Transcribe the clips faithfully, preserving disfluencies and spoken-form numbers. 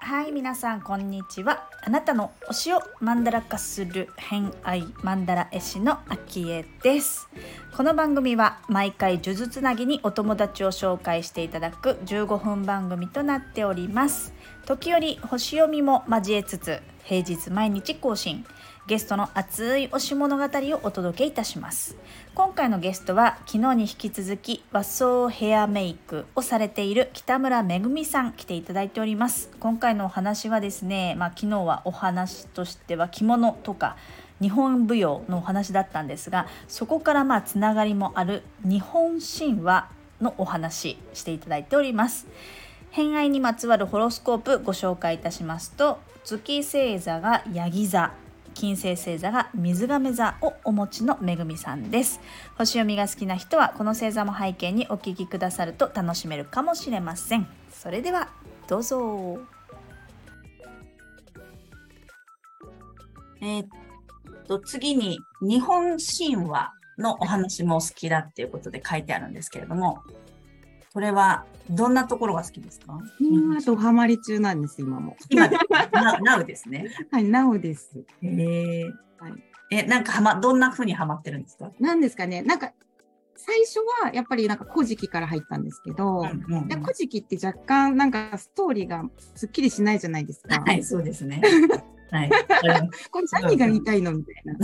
はい、皆さんこんにちは。あなたの推しをマンダラ化する偏愛マンダラ絵師のあきえです。この番組は毎回呪術つなぎにお友達を紹介していただくじゅうごふん番組となっております。時折星読みも交えつつ平日毎日更新、ゲストの熱い推し物語をお届けいたします。今回のゲストは昨日に引き続き和装ヘアメイクをされている北村めぐみさん、来ていただいております。今回のお話はですね、まあ、昨日はお話としては着物とか日本舞踊のお話だったんですが、そこからまあつながりもある日本神話のお話していただいております。偏愛にまつわるホロスコープご紹介いたしますと、月星座がヤギ座、金星星座が水亀座をお持ちのめぐみさんです。星読みが好きな人はこの星座も背景にお聞きくださると楽しめるかもしれません。それではどうぞ。えー、っと次に日本神話のお話も好きだっていうことで書いてあるんですけれども、これはどんなところが好きですか？今ドハマり中なんです。今も今でなうですね。はい、なうです。へえ、はい、えなんかはまどんな風にハマってるんですか？なんですかね。なんか最初はやっぱりなんか古事記から入ったんですけど、うんうんうん、で古事記って若干なんかストーリーがすっきりしないじゃないですか。はい、そうですね。はい、これ何が言いたいのみたいな。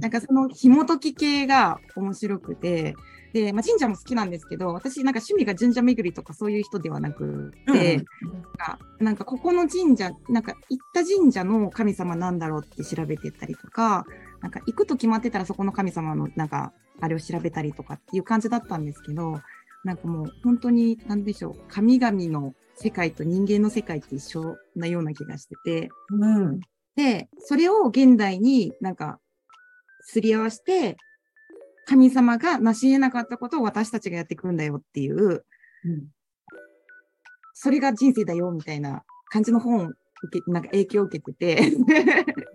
なんかその紐解き系が面白くて。でまあ、神社も好きなんですけど、私なんか趣味が神社巡りとかそういう人ではなくて、うん、なんか、なんかここの神社なんか行った神社の神様なんだろうって調べてったりとか、なんか行くと決まってたらそこの神様のなんかあれを調べたりとかっていう感じだったんですけど、なんかもう本当に何でしょう、神々の世界と人間の世界って一緒なような気がしてて、うん、でそれを現代になんかすり合わせて神様が成し得なかったことを私たちがやっていくんだよっていう、うん、それが人生だよみたいな感じの本を受けなんか影響を受けてて、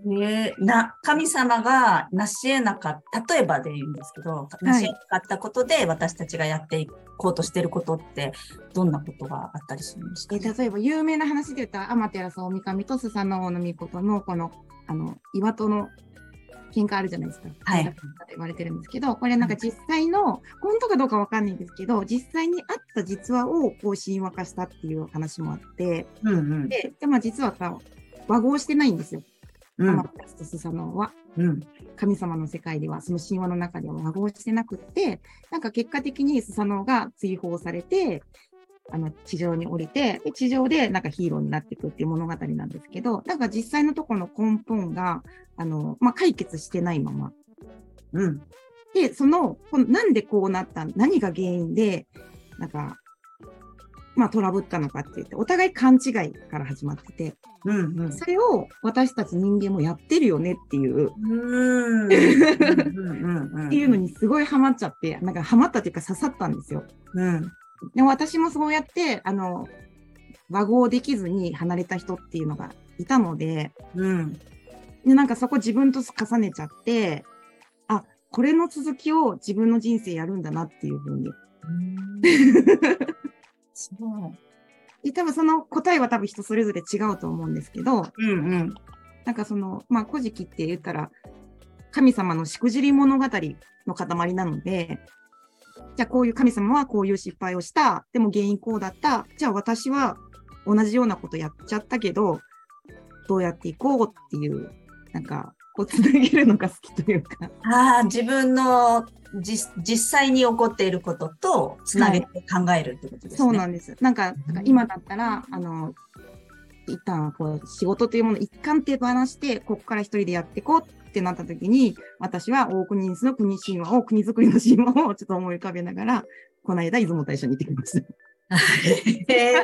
ね、な神様が成し得なかった例えばで言うんですけど、成し得なかったことで私たちがやっていこうとしてることってどんなことがあったりするんですか？え例えば有名な話で言ったらアマテラス大神とスサノオノミコトのこのあの岩戸の喧嘩あるじゃないですか。はい。って言われてるんですけど、これなんか実際の、本当かどうかわかんないんですけど、実際にあった実話をこう神話化したっていう話もあって、うんうん、で、でまあ、実はさ、和合してないんですよ。アマテラスとスサノオは、うん。神様の世界では、その神話の中では和合してなくって、なんか結果的にスサノオが追放されて、あの地上に降りて、で地上でなんかヒーローになっていくっていう物語なんですけど、なんか実際のところの根本があの、まあ、解決してないまま、うん、でそのなんでこうなった何が原因でなんか、まあ、トラブったのかって言ってお互い勘違いから始まってて、うんうん、それを私たち人間もやってるよねっていうっていうのにすごいハマっちゃって、なんかハマったというか刺さったんですよ。うん、でも私もそうやってあの和合できずに離れた人っていうのがいたので、うん、でなんかそこ自分と重ねちゃって、あ、これの続きを自分の人生やるんだなっていうふうにすごいで多分その答えは多分人それぞれ違うと思うんですけど、うんうん、なんかそのまあ古事記って言ったら神様のしくじり物語の塊なので、じゃあこういう神様はこういう失敗をした、でも原因こうだった、じゃあ私は同じようなことやっちゃったけどどうやっていこうっていう、なんかこうつなげるのが好きというか、あ、自分のじ実際に起こっていることとつなげて考えるってことですね。はい、そうなんです。なんか今だったらあの一旦こう仕事というもの一貫手放して、ここから一人でやっていこうってなった時に、私は大国の国神話を、国づくりの神話をちょっと思い浮かべながら、この間出雲大社に行ってきました、え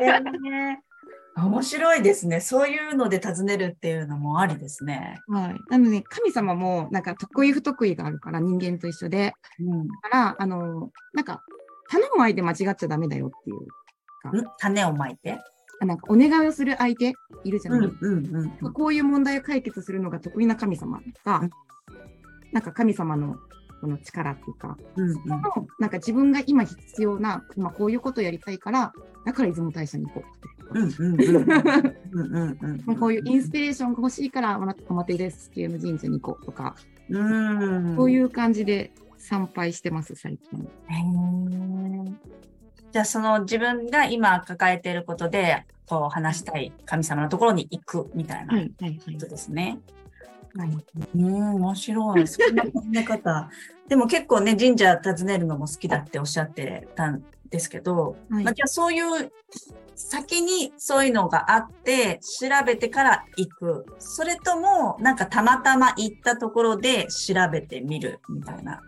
ー、面白いですね。そういうので尋ねるっていうのもありですね。はい、なので神様もなんか得意不得意があるから、人間と一緒で、うん、だからあのなんか種をまいて間違っちゃダメだよっていうか、ん種をまいてなんかお願いをする相手いるじゃないですか、うんうんうん、こういう問題を解決するのが得意な神様とか、なんか神様のこの力っていうか、うんうん、そのなんか自分が今必要な、まあ、こういうことをやりたいからだから出雲大社に行こうってこういうインスピレーションが欲しいから浜手ですっていう神社に行こうとか、うん、そういう感じで参拝してます最近。へー。じゃあその自分が今抱えていることでこう話したい神様のところに行くみたいなことですね。はいはいはい、うん面白い。そんな考え方。でも結構ね神社訪ねるのも好きだっておっしゃってたんですけど、はいまあ、じゃあそういう先にそういうのがあって調べてから行く、それともなんかたまたま行ったところで調べてみるみたいな。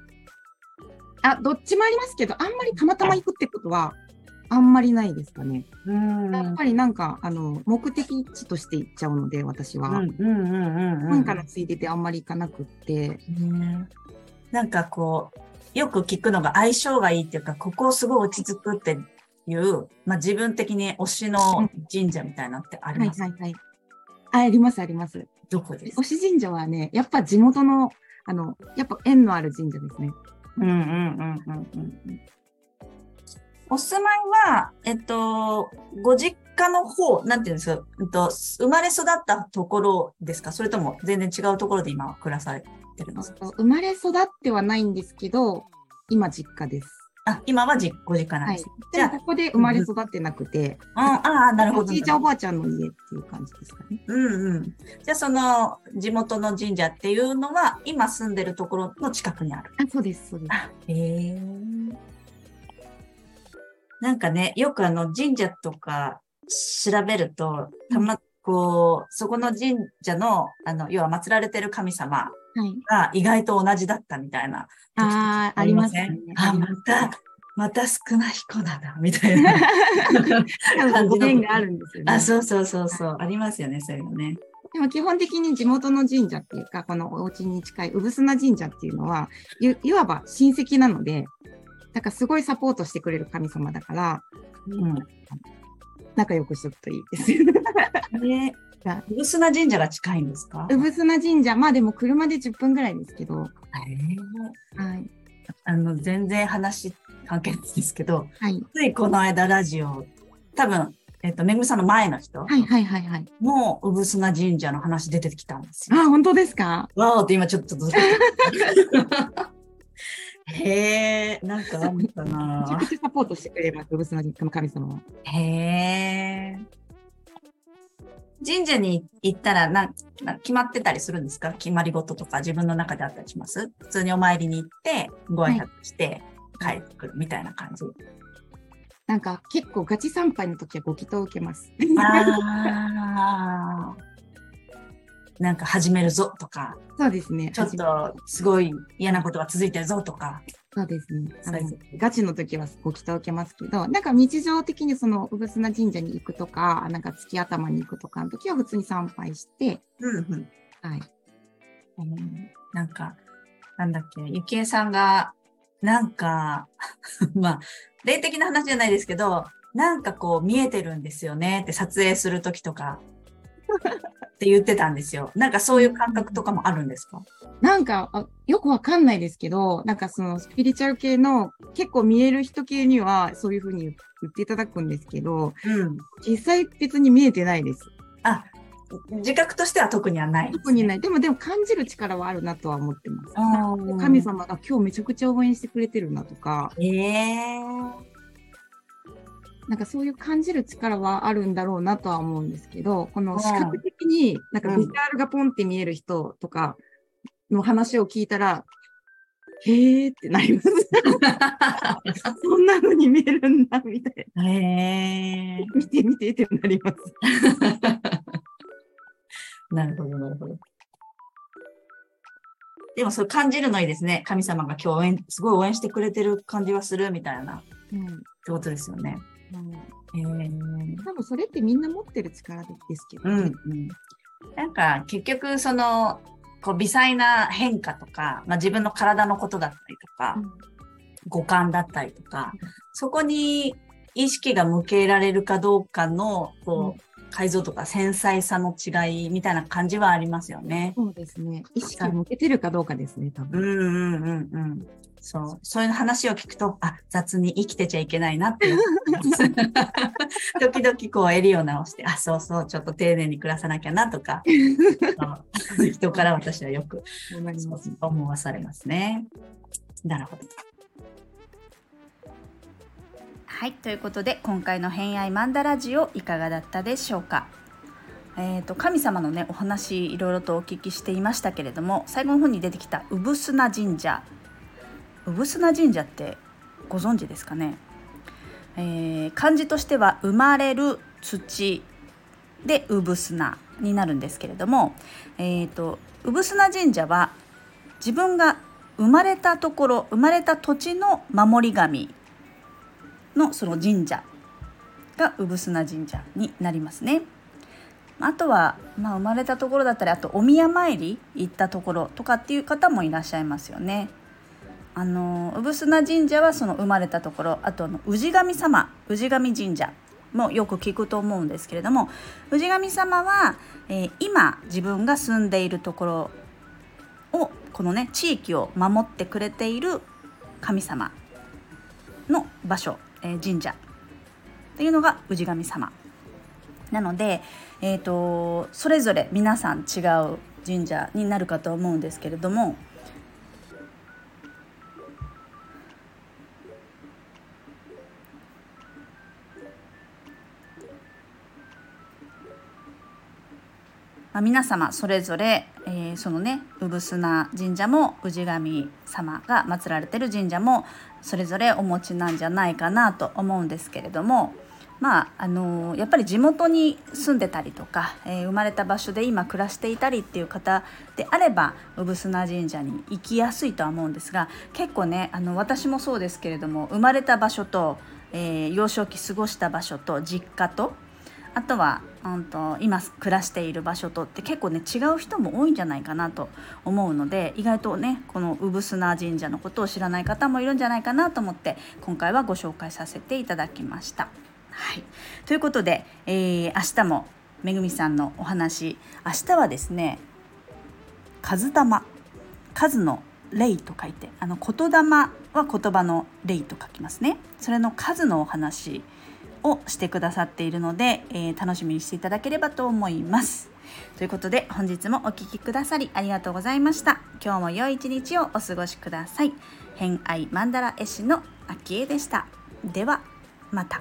あどっちもありますけど、あんまりたまたま行くってことはあんまりないですかね。うんやっぱりなんかあの目的地として行っちゃうので私はなんかのついでてあんまり行かなくって、うんなんかこうよく聞くのが相性がいいっていうか、ここすごい落ち着くっていう、まあ、自分的に推しの神社みたいなってありますか、うんはいはいはい、あ, ありますあります。どこですか？推し神社はねやっぱ地元 の, あのやっぱ縁のある神社ですね。うんうんうんうんうん、お住まいは、えっと、ご実家の方、なんていうんですか、えっと、生まれ育ったところですか、それとも全然違うところで今暮らされてるんですか？生まれ育ってはないんですけど、今実家です。あ、今はじご実家なんです、はい、じゃあここで生まれ育ってなくて、うん、ああなるほど、おじいちゃんおばあちゃんの家っていう感じですかね。うんうん。じゃあその地元の神社っていうのは今住んでるところの近くにある。あそうですそうです。へえ。なんかねよくあの神社とか調べるとたまこうそこの神社のあの要は祀られてる神様が意外と同じだったみたいな。ああ、ありますね。あ、また、また少ない子だな、みたいな感じのがあるんですよね。あ、そうそうそうそう、ありますよね、そういうのね。でも基本的に地元の神社っていうか、このお家に近い産砂神社っていうのは、い、いわば親戚なので、だからすごいサポートしてくれる神様だから、うん、仲良くしとくといいですよね。産砂神社が近いんですか？産砂神社、まあでも車でじゅっぷんぐらいですけど、えーはい、あの全然話関係ないですけど、はい、ついこの間ラジオ多分、えっと、めぐみさんの前の人、はいはいはいはい、もう産砂神社の話出てきたんですよ。あ本当ですか？わーって今ちょっとへーなんかあったな。めちゃくちゃサポートしてくれます産砂神社の神様は。へー神社に行ったらな決まってたりするんですか？決まり事とか自分の中であったりします？普通にお参りに行ってご挨拶して帰ってくるみたいな感じ、はい、なんか結構ガチ参拝の時はご祈祷を受けます。あなんか始めるぞとか。そうですね。ちょっとすごい嫌なことが続いてるぞとか。そうですね。あのガチの時はご祈祷を受けますけど、なんか日常的にその産砂神社に行くとか、なんか月頭に行くとかの時は普通に参拝して、うんうんはい、うん、なんかなんだっけ、ゆきえさんがなんかまあ霊的な話じゃないですけど、なんかこう見えてるんですよねって撮影する時とか。って言ってたんですよ。なんかそういう感覚とかもあるんですか？なんかあよくわかんないですけど、なんかそのスピリチュアル系の結構見える人系にはそういうふうに言っていただくんですけど、うん、実際別に見えてないです。あ、自覚としては特にはないですね。特にない。でもでも感じる力はあるなとは思ってます。あ神様が今日めちゃくちゃ応援してくれてるなとか。えーなんかそういう感じる力はあるんだろうなとは思うんですけど、この視覚的になんかビジュアルがポンって見える人とかの話を聞いたら、うん、へーってなります。そんなのに見えるんだみたいな。へー。見て見てってなります。なるほどなるほど。でもそう感じるのいいですね。神様が今日応援すごい応援してくれてる感じはするみたいな、うん、ってことですよね。うんえー、多分それってみんな持ってる力ですけど、うんうん、なんか結局そのこう微細な変化とか、まあ、自分の体のことだったりとか、うん、五感だったりとか、うん、そこに意識が向けられるかどうかのこう、うん、解像とか繊細さの違いみたいな感じはありますよね。そうですね。意識を向けてるかどうかですね、多分。うんうんうんうん。そう。そういう話を聞くと、あ、雑に生きてちゃいけないなって思います。時々こう襟を直して、あ、そうそう、ちょっと丁寧に暮らさなきゃなとか、人から私はよく思わされますね。なるほど。はい、ということで今回の偏愛マンダラジオいかがだったでしょうか。えーと、神様のねお話いろいろとお聞きしていましたけれども、最後の方に出てきた産砂神社、産砂神社ってご存知ですかね。えー、漢字としては生まれる土で産砂になるんですけれども、えーと、産砂神社は自分が生まれたところ、生まれた土地の守り神のその神社が産砂神社になりますね。あとは、まあ、生まれたところだったり、あとお宮参り行ったところとかっていう方もいらっしゃいますよね。あの産砂神社はその生まれたところ、あとの氏神様、氏神神社もよく聞くと思うんですけれども、氏神様は、えー、今自分が住んでいるところをこのね地域を守ってくれている神様の場所、えー、神社というのが氏神様なので、えーと、それぞれ皆さん違う神社になるかと思うんですけれども、まあ、皆様それぞれ、えー、そのね産砂神社も氏神様が祀られている神社もそれぞれお持ちなんじゃないかなと思うんですけれども、まああのー、やっぱり地元に住んでたりとか、えー、生まれた場所で今暮らしていたりっていう方であれば産砂神社に行きやすいとは思うんですが、結構ねあの私もそうですけれども、生まれた場所と、えー、幼少期過ごした場所と実家と、あとは、うん、と今暮らしている場所とって結構ね違う人も多いんじゃないかなと思うので、意外とねこの産砂神社のことを知らない方もいるんじゃないかなと思って今回はご紹介させていただきました。はい、ということで、えー、明日もめぐみさんのお話、明日はですね数玉、数の霊と書いて、あの言霊は言葉の霊と書きますね、それの数のお話をしてくださっているので、えー、楽しみにしていただければと思います。ということで本日もお聞きくださりありがとうございました。今日も良い一日をお過ごしください。偏愛マンダラ絵師のあきえでした。ではまた。